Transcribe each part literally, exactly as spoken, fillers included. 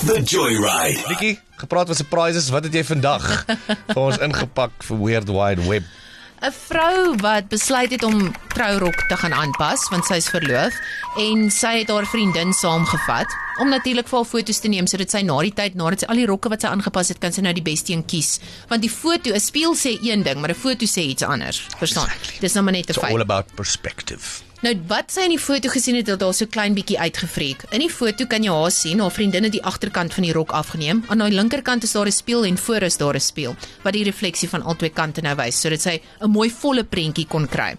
The Joyride. Nikkie, gepraat oor surprises, wat het jy vandag vir ons ingepak vir World Wide Web? 'N vrou wat besluit het om trourok te gaan aanpas, want sy is verloof, en sy het haar vriendin saamgevat, om natuurlik vir haar foto's te neem, sodat sy na die tyd, nadat sy al die rokke wat sy aangepas het, kan sy nou die beste een kies. Want die foto, 'n speel sê een ding, maar 'n foto sê iets anders. Verstaan? Exactly. Dis nou maar net 'n feit. It's all about perspective. Nou, wat sy in die foto gesien het, het daar so klein bietjie uitgevreek. In die foto kan jy haar sien, haar vriendin het die agterkant van die rok afgeneem. Aan haar linkerkant is daar 'n spieël en voor is daar 'n spieël, wat die refleksie van al twee kante nou wys, sodat sy 'n mooi volle prentjie kon kry.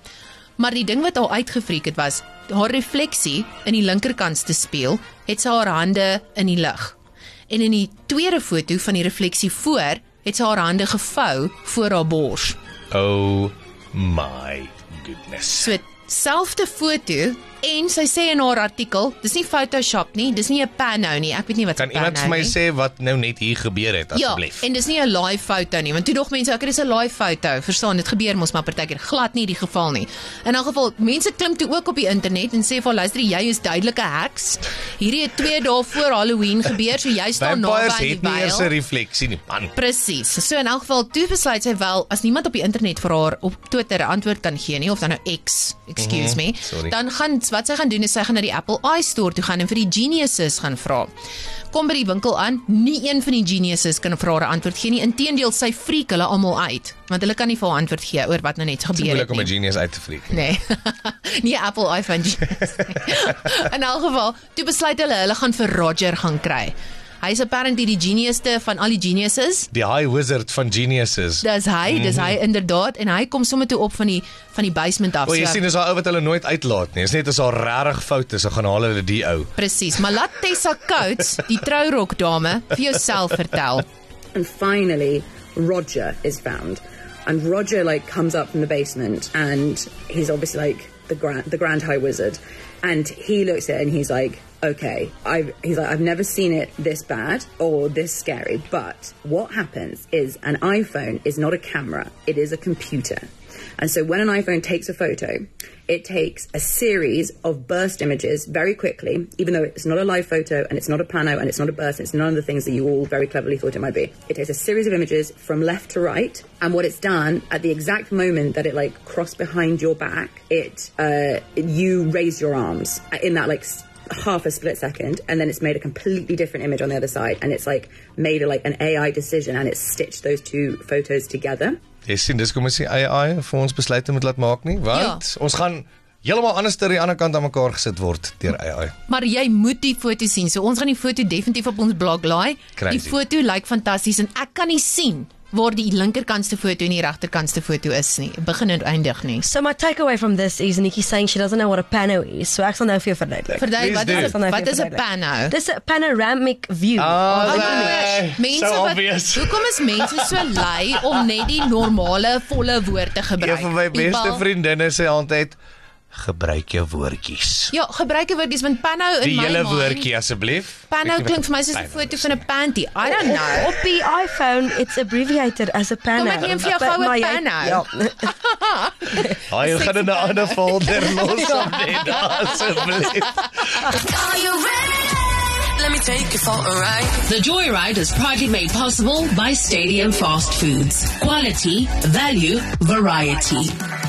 Maar die ding wat haar uitgevreek het was, haar refleksie in die linkerkantste spieël, het sy haar hande in die lug. En in die tweede foto van die refleksie voor, het sy haar hande gevou voor haar bors. Oh my goodness. So, selfde foto, en sy sê in haar artikel, dis nie Photoshop nie, dis nie 'n panhou nie, ek weet nie wat 'n panhou nie. Kan iemand vir my sê wat nou net hier gebeur het, asseblief? Ja, en dis nie 'n live foto nie, want toe dog mense, ek, dis 'n live foto, verstaan, dit gebeur mos maar partykeer, glad nie die geval nie. In elk geval, mense klim toe ook op die internet en sê vir, luister, jy is duidelike heks, hierdie het twee dae voor Halloween gebeur, so jy staan naby aan die byl. Het nie eers 'n refleksie nie, man. Presies, so in elk geval, toe besluit sy wel, as niemand op die internet vir haar op Twitter 'n antwoord kan gee nie, of dan nou X, excuse me, sorry. Dan gaan, wat sy gaan doen is sy gaan na die Apple Eye store toe gaan en vir die geniuses gaan vra. Kom by die winkel aan, nie een van die geniuses kan vir haar 'n antwoord gee nie, inteendeel sy freak hulle almal uit, want hulle kan nie vir haar antwoord gee oor wat nou net gebeur het nie. Dit is moeilik om 'n genius uit te freak nie. Nee, nie Apple Eye van genius nie. In elk geval, toe besluit hulle, hulle gaan vir Roger gaan kry. Hy is apparently die geniuste van al die geniuses. Die high wizard van geniuses. Dis hy, dis hy inderdaad. En hy kom sommer toe op van die, van die basement af. O, jy so, sien, dis al ou wat hulle nooit uitlaat nie. Dis net as al rarig fout is, dan gaan haal hulle die ou. Precies, maar laat Tessa Coates, die trourok dame, vir jouself vertel. And finally, Roger is found. And Roger like comes up from the basement and he's obviously like the grand, the grand high wizard. And he looks at it and he's like, okay, I've, he's like, I've never seen it this bad or this scary, but what happens is an iPhone is not a camera, it is a computer. And so when an iPhone takes a photo, it takes a series of burst images very quickly, even though it's not a live photo and it's not a pano and it's not a burst, it's none of the things that you all very cleverly thought it might be. It takes a series of images from left to right, and what it's done at the exact moment that it like crossed behind your back, it uh, you raise your arms in that like half a split second, and then it's made a completely different image on the other side, and it's like made a, like an A I decision, and it's stitched those two photos together. Jy sien, dis kom ons sê A I vir ons besluite moet laat maak nie, want ja, ons gaan heeltemal anders ter die ander kant aan mekaar gesit word deur A I. Maar jy moet die foto sien, so ons gaan die foto definitief op ons blog laai. Crazy. Die foto lyk like fantasties en ek kan nie sien waar die linkerkantste foto en die regterkantste foto is nie, begin en eindig nie. So my takeaway from this is Nikki's saying she doesn't know what a pano is, so ek sal nou vir jou verduidelik. Verduidelik, wat is 'n pano? Dis 'n panoramic view. Oh, nee, mense, so wat, obvious. Hoekom is mense so lui om net die normale, volle woord te gebruik? Een van my beste vriendinne sê altyd, gebruik jou woordjies. Ja, gebruik jou woordjies, want panhou in die my mind. Die hele woordjie, asseblief. Panhou klink vir my soos 'n foto van 'n panty. I don't know. Op die iPhone, it's abbreviated as a panhou. Kom ek neem vir jou gou 'n panhou. Ja. Hy gaan in 'n ander folder los op dit, asseblief. Are you ready? Let me take you for a ride. The Joyride is proudly made possible by Stadium Fast Foods. Quality, value, variety.